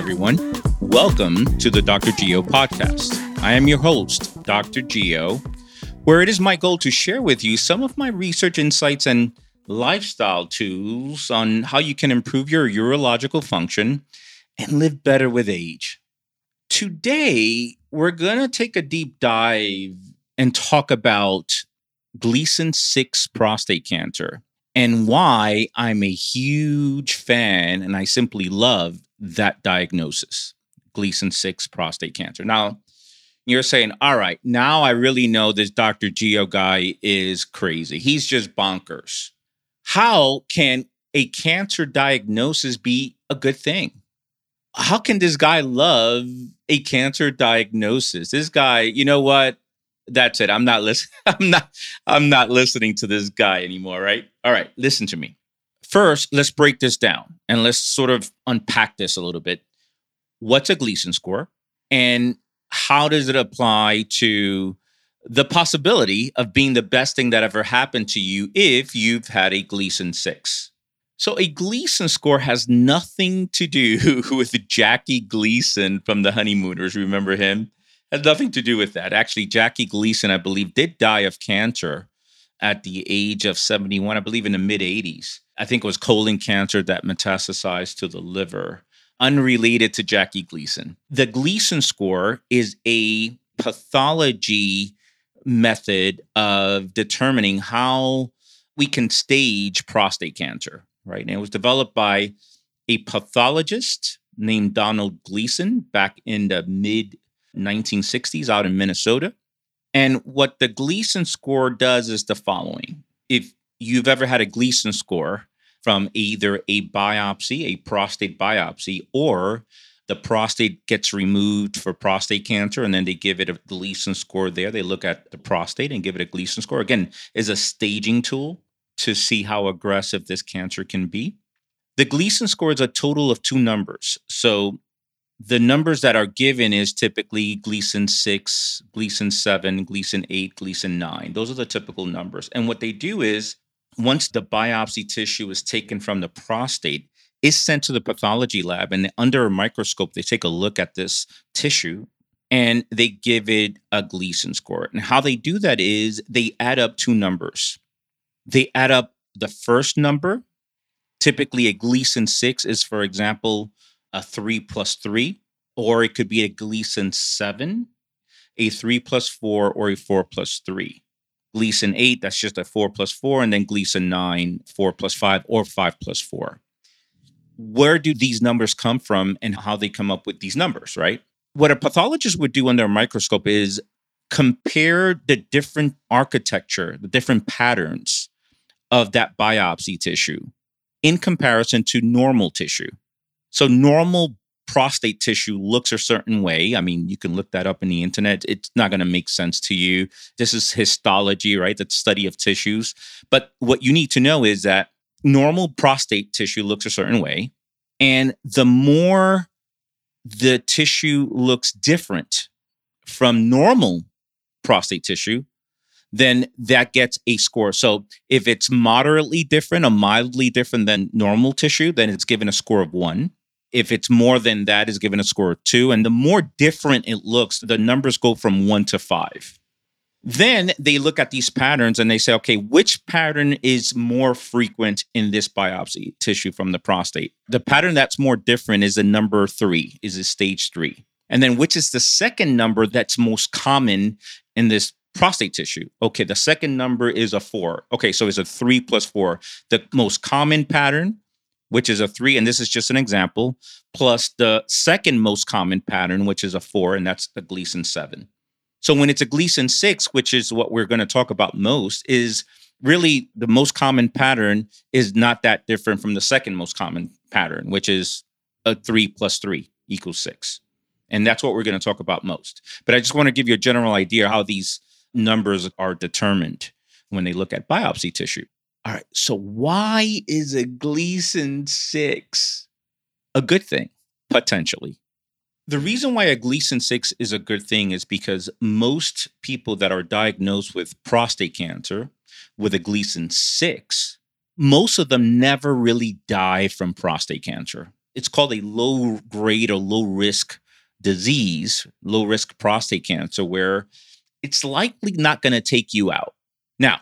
everyone. Welcome to the Dr. Geo Podcast. I am your host, Dr. Geo, where it is my goal to share with you some of my research insights and lifestyle tools on how you can improve your urological function and live better with age. Today, we're going to take a deep dive and talk about Gleason 6 prostate cancer and why I'm a huge fan and I simply love that diagnosis, Gleason 6 prostate cancer. Now, you're saying, all right, now I really know this Dr. Geo guy is crazy. He's just bonkers. How can a cancer diagnosis be a good thing? How can this guy love a cancer diagnosis? This guy, you know what? That's it. I'm not listening to this guy anymore, right? All right, listen to me. First, let's break this down and let's sort of unpack this a little bit. What's a Gleason score and how does it apply to the possibility of being the best thing that ever happened to you if you've had a Gleason 6? So a Gleason score has nothing to do with Jackie Gleason from the Honeymooners. Remember him? Had nothing to do with that. Actually, Jackie Gleason, I believe, did die of cancer at the age of 71, I believe in the mid-80s. I think it was colon cancer that metastasized to the liver, unrelated to Jackie Gleason. The Gleason score is a pathology method of determining how we can stage prostate cancer, right? And it was developed by a pathologist named Donald Gleason back in the mid 1960s out in Minnesota. And what the Gleason score does is the following. If you've ever had a Gleason score from either a biopsy, a prostate biopsy, or the prostate gets removed for prostate cancer, and then they give it a Gleason score there. They look at the prostate and give it a Gleason score. Again, is a staging tool to see how aggressive this cancer can be. The Gleason score is a total of two numbers. So the numbers that are given is typically Gleason 6, Gleason 7, Gleason 8, Gleason 9. Those are the typical numbers. And what they do is, once the biopsy tissue is taken from the prostate, it's sent to the pathology lab. And under a microscope, they take a look at this tissue and they give it a Gleason score. And how they do that is they add up two numbers. They add up the first number. Typically, a Gleason 6 is, for example, a 3 plus 3, or it could be a Gleason 7, a 3 plus 4, or a 4 plus 3. Gleason 8, that's just a 4 plus 4, and then Gleason 9, 4 plus 5, or 5 plus 4. Where do these numbers come from and how they come up with these numbers, right? What a pathologist would do under a microscope is compare the different architecture, the different patterns of that biopsy tissue in comparison to normal tissue. So normal prostate tissue looks a certain way. I mean, you can look that up in the internet. It's not going to make sense to you. This is histology, right? That's study of tissues. But what you need to know is that normal prostate tissue looks a certain way. And the more the tissue looks different from normal prostate tissue, then that gets a score. So if it's moderately different or mildly different than normal tissue, then it's given a score of 1. If it's more than that, it's given a score of 2. And the more different it looks, the numbers go from 1 to 5. Then they look at these patterns and they say, okay, which pattern is more frequent in this biopsy tissue from the prostate? The pattern that's more different is the number 3, is a stage 3. And then which is the second number that's most common in this prostate tissue? Okay, the second number is a 4. Okay, so it's a 3 plus 4. The most common pattern, which is a 3, and this is just an example, plus the second most common pattern, which is a 4, and that's the Gleason 7. So when it's a Gleason 6, which is what we're going to talk about most, is really the most common pattern is not that different from the second most common pattern, which is a 3 plus 3 equals 6. And that's what we're going to talk about most. But I just want to give you a general idea how these numbers are determined when they look at biopsy tissue. All right, so why is a Gleason 6 a good thing, potentially? The reason why a Gleason 6 is a good thing is because most people that are diagnosed with prostate cancer with a Gleason 6, most of them never really die from prostate cancer. it's called a low-grade or low-risk disease, low-risk prostate cancer, where it's likely not going to take you out. Now,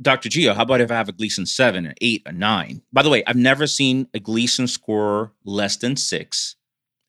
Dr. Geo, how about if I have a Gleason 7, an 8, a 9? By the way, I've never seen a Gleason score less than 6.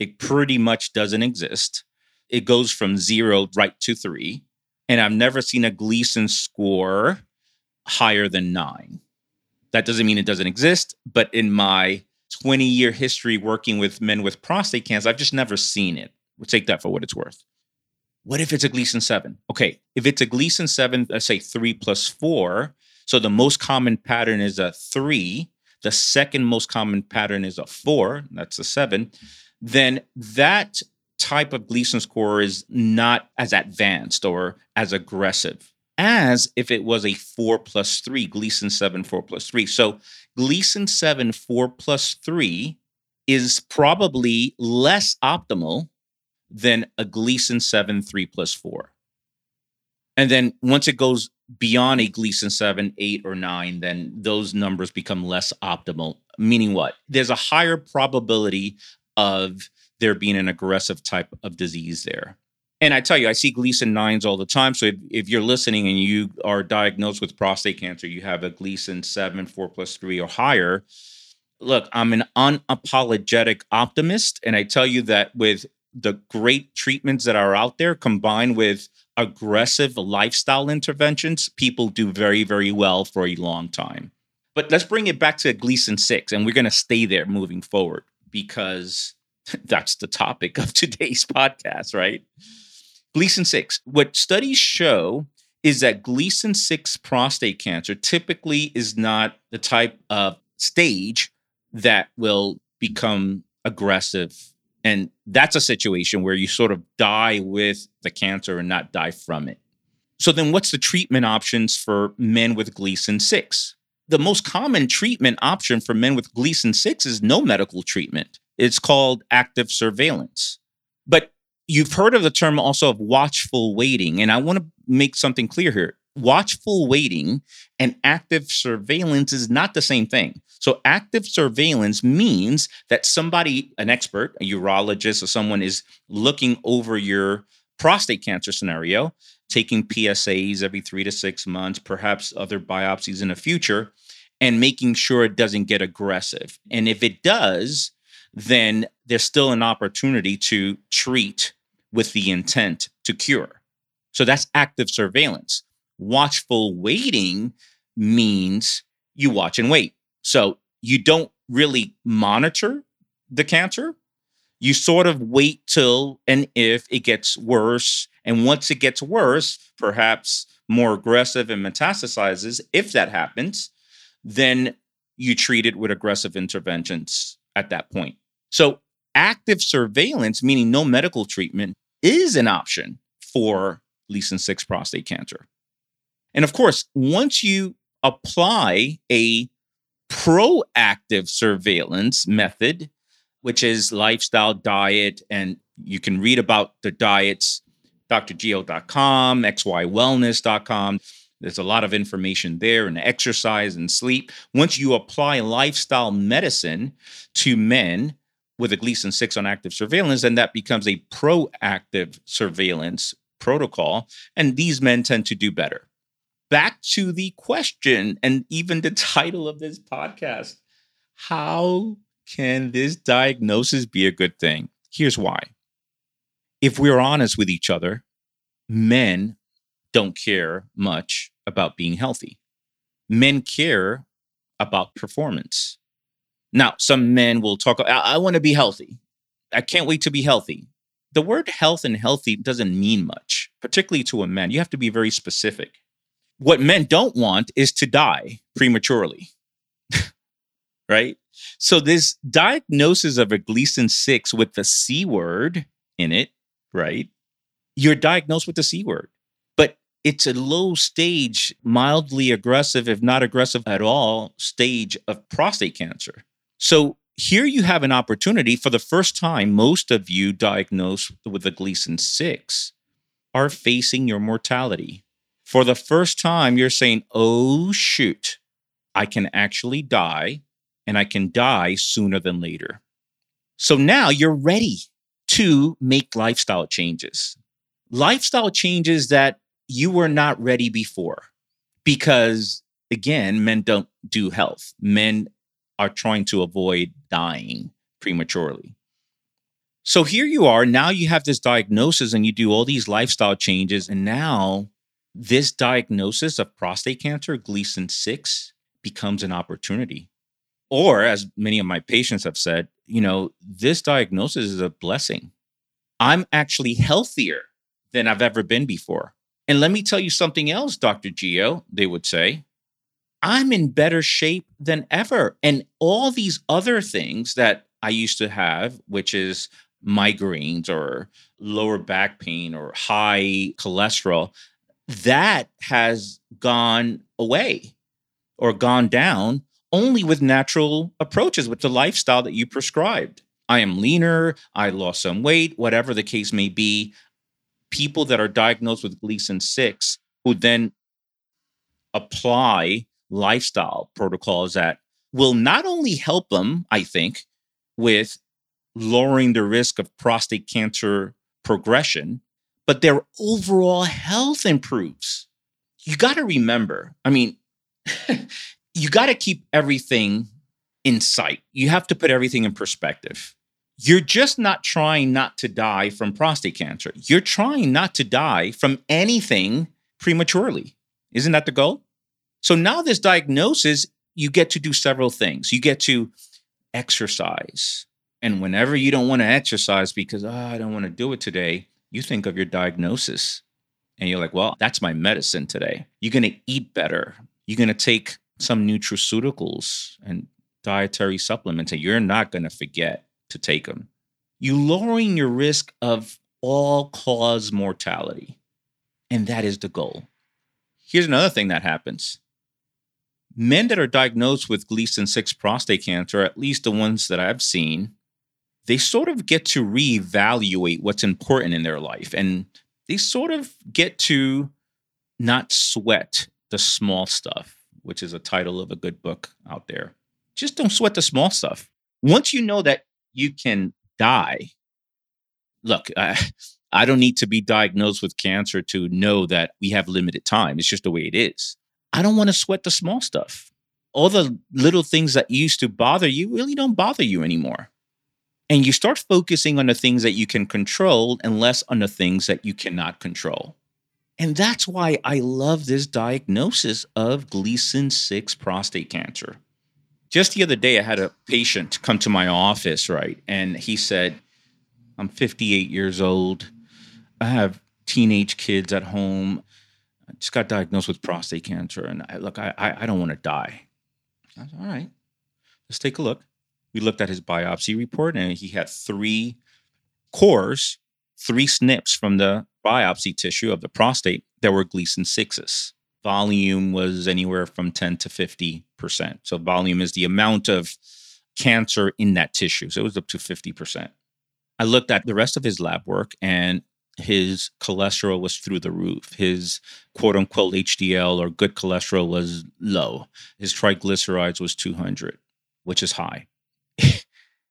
It pretty much doesn't exist. It goes from 0 right to 3. And I've never seen a Gleason score higher than 9. That doesn't mean it doesn't exist, but in my 20-year history working with men with prostate cancer, I've just never seen it. We'll take that for what it's worth. What if it's a Gleason 7? Okay, if it's a Gleason 7, let's say 3 plus 4, so the most common pattern is a 3, the second most common pattern is a 4, that's a 7, then that type of Gleason score is not as advanced or as aggressive as if it was a 4 plus 3, Gleason 7, 4 plus 3. So Gleason 7, 4 plus 3 is probably less optimal than a Gleason 7, 3 plus 4. And then once it goes beyond a Gleason 7, 8, or 9, then those numbers become less optimal. Meaning what? There's a higher probability of there being an aggressive type of disease there. And I tell you, I see Gleason 9s all the time. So if you're listening and you are diagnosed with prostate cancer, you have a Gleason 7, 4 plus 3 or higher. Look, I'm an unapologetic optimist. And I tell you that with the great treatments that are out there combined with aggressive lifestyle interventions, people do very, very well for a long time. But let's bring it back to Gleason 6, and we're going to stay there moving forward because that's the topic of today's podcast, right? Gleason 6. What studies show is that Gleason 6 prostate cancer typically is not the type of stage that will become aggressive. And that's a situation where you sort of die with the cancer and not die from it. So then what's the treatment options for men with Gleason 6? The most common treatment option for men with Gleason 6 is no medical treatment. It's called active surveillance. But you've heard of the term also of watchful waiting. And I want to make something clear here. Watchful waiting and active surveillance is not the same thing. So active surveillance means that somebody, an expert, a urologist, or someone is looking over your prostate cancer scenario, taking PSAs every 3 to 6 months, perhaps other biopsies in the future, and making sure it doesn't get aggressive. And if it does, then there's still an opportunity to treat with the intent to cure. So that's active surveillance. Watchful waiting means you watch and wait. So you don't really monitor the cancer. You sort of wait till and if it gets worse. And once it gets worse, perhaps more aggressive and metastasizes, if that happens, then you treat it with aggressive interventions at that point. So active surveillance, meaning no medical treatment, is an option for Gleason 6 prostate cancer. And of course, once you apply a proactive surveillance method, which is lifestyle, diet, and you can read about the diets, drgeo.com, xywellness.com. There's a lot of information there, and exercise and sleep. Once you apply lifestyle medicine to men with a Gleason 6 on active surveillance, then that becomes a proactive surveillance protocol, and these men tend to do better. Back to the question and even the title of this podcast. How can this diagnosis be a good thing? Here's why. If we're honest with each other, men don't care much about being healthy. Men care about performance. Now, some men will talk, I want to be healthy. I can't wait to be healthy. The word health and healthy doesn't mean much, particularly to a man. You have to be very specific. What men don't want is to die prematurely, right? So this diagnosis of a Gleason 6 with the C word in it, right? You're diagnosed with the C word, but it's a low stage, mildly aggressive, if not aggressive at all, stage of prostate cancer. So here you have an opportunity for the first time, most of you diagnosed with a Gleason 6 are facing your mortality. For the first time, you're saying, oh, shoot, I can actually die, and I can die sooner than later. So now you're ready to make lifestyle changes that you were not ready before. Because again, men don't do health. Men are trying to avoid dying prematurely. So here you are. Now you have this diagnosis and you do all these lifestyle changes. And now this diagnosis of prostate cancer, Gleason 6, becomes an opportunity. Or as many of my patients have said, you know, this diagnosis is a blessing. I'm actually healthier than I've ever been before. And let me tell you something else, Dr. Geo, they would say, I'm in better shape than ever. And all these other things that I used to have, which is migraines or lower back pain or high cholesterol, that has gone away or gone down only with natural approaches, with the lifestyle that you prescribed. I am leaner, I lost some weight, whatever the case may be. People that are diagnosed with Gleason 6 who then apply lifestyle protocols that will not only help them, I think, with lowering the risk of prostate cancer progression, but their overall health improves. You got to remember, I mean, you got to keep everything in sight. You have to put everything in perspective. You're just not trying not to die from prostate cancer. You're trying not to die from anything prematurely. Isn't that the goal? So now this diagnosis, you get to do several things. You get to exercise. And whenever you don't want to exercise because, I don't want to do it today, you think of your diagnosis. And you're like, well, that's my medicine today. You're going to eat better. You're going to take some nutraceuticals and dietary supplements, and you're not going to forget to take them. You're lowering your risk of all-cause mortality, and that is the goal. Here's another thing that happens. Men that are diagnosed with Gleason 6 prostate cancer, at least the ones that I've seen, they sort of get to reevaluate what's important in their life, and they sort of get to not sweat the small stuff, which is a title of a good book out there. Just don't sweat the small stuff. Once you know that you can die, look, I don't need to be diagnosed with cancer to know that we have limited time. It's just the way it is. I don't want to sweat the small stuff. All the little things that used to bother you really don't bother you anymore. And you start focusing on the things that you can control and less on the things that you cannot control. And that's why I love this diagnosis of Gleason 6 prostate cancer. Just the other day, I had a patient come to my office, right? And he said, I'm 58 years old. I have teenage kids at home. I just got diagnosed with prostate cancer. And I don't want to die. I was all right. Let's take a look. We looked at his biopsy report, and he had 3 cores, 3 SNPs from the biopsy tissue of the prostate that were Gleason 6s. Volume was anywhere from 10 to 50%. So volume is the amount of cancer in that tissue. So it was up to 50%. I looked at the rest of his lab work, and his cholesterol was through the roof. His quote-unquote HDL or good cholesterol was low. His triglycerides was 200, which is high.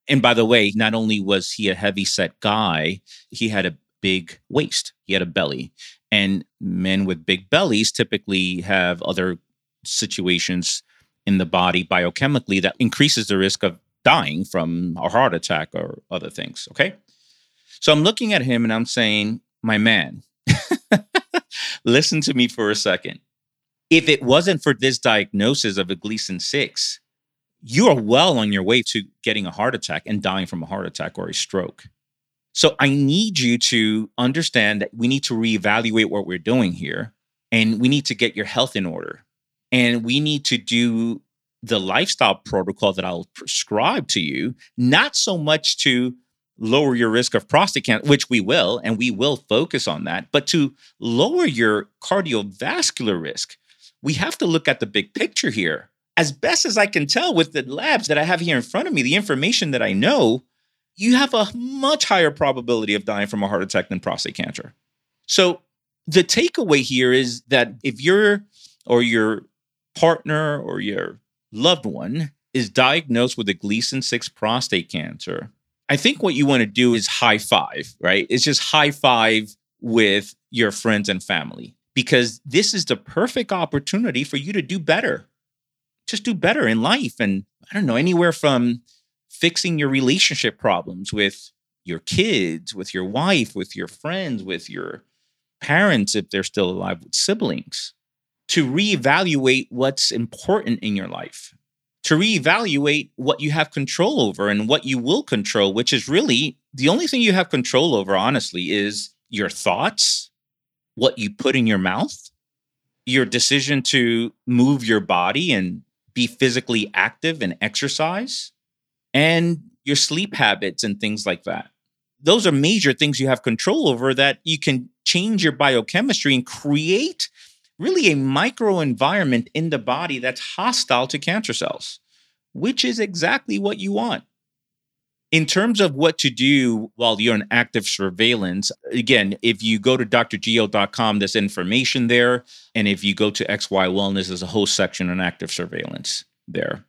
And by the way, not only was he a heavy-set guy, he had a big waist. He had a belly. And men with big bellies typically have other situations in the body biochemically that increases the risk of dying from a heart attack or other things. Okay. So I'm looking at him and I'm saying, my man, listen to me for a second. If it wasn't for this diagnosis of a Gleason 6, you are well on your way to getting a heart attack and dying from a heart attack or a stroke. So I need you to understand that we need to reevaluate what we're doing here, and we need to get your health in order, and we need to do the lifestyle protocol that I'll prescribe to you, not so much to lower your risk of prostate cancer, which we will, and we will focus on that, but to lower your cardiovascular risk. We have to look at the big picture here. As best as I can tell with the labs that I have here in front of me, the information that I know, you have a much higher probability of dying from a heart attack than prostate cancer. So the takeaway here is that if you're or your partner or your loved one is diagnosed with a Gleason 6 prostate cancer, I think what you want to do is high five, right? It's just high five with your friends and family, because this is the perfect opportunity for you to do better. Just do better in life. And I don't know, anywhere from fixing your relationship problems with your kids, with your wife, with your friends, with your parents, if they're still alive, with siblings, to reevaluate what's important in your life, to reevaluate what you have control over and what you will control, which is really the only thing you have control over, honestly, is your thoughts, what you put in your mouth, your decision to move your body and be physically active and exercise, and your sleep habits and things like that. Those are major things you have control over that you can change your biochemistry and create really a microenvironment in the body that's hostile to cancer cells, which is exactly what you want. In terms of what to do while you're in active surveillance, again, if you go to drgeo.com, there's information there. And if you go to XY Wellness, there's a whole section on active surveillance there.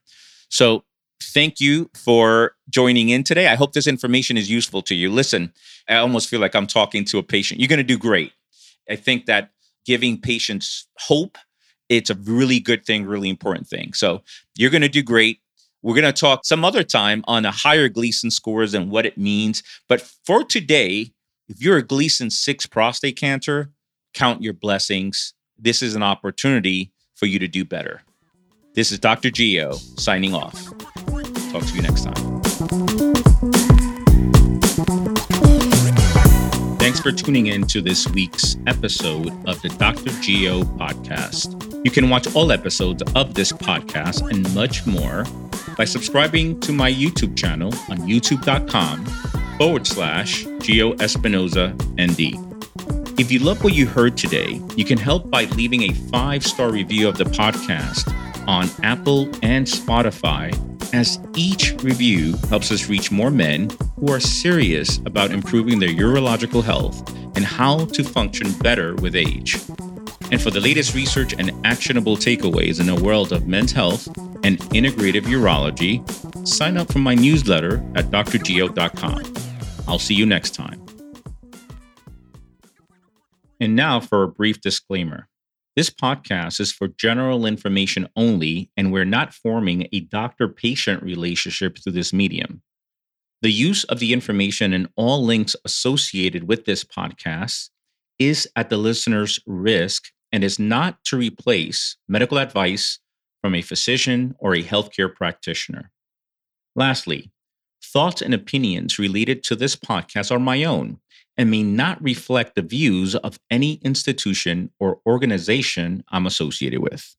So thank you for joining in today. I hope this information is useful to you. Listen, I almost feel like I'm talking to a patient. You're going to do great. I think that giving patients hope, it's a really good thing, really important thing. So you're going to do great. We're going to talk some other time on a higher Gleason scores and what it means. But for today, if you're a Gleason 6 prostate cancer, count your blessings. This is an opportunity for you to do better. This is Dr. Geo signing off. Talk to you next time. Thanks for tuning in to this week's episode of the Dr. Geo Podcast. You can watch all episodes of this podcast and much more by subscribing to my YouTube channel on youtube.com/Geo Espinoza ND. If you love what you heard today, you can help by leaving a 5-star review of the podcast on Apple and Spotify, as each review helps us reach more men who are serious about improving their urological health and how to function better with age. And for the latest research and actionable takeaways in the world of men's health and integrative urology, sign up for my newsletter at drgeo.com. I'll see you next time. And now for a brief disclaimer. This podcast is for general information only, and we're not forming a doctor-patient relationship through this medium. The use of the information and all links associated with this podcast is at the listener's risk and is not to replace medical advice from a physician or a healthcare practitioner. Lastly, thoughts and opinions related to this podcast are my own and may not reflect the views of any institution or organization I'm associated with.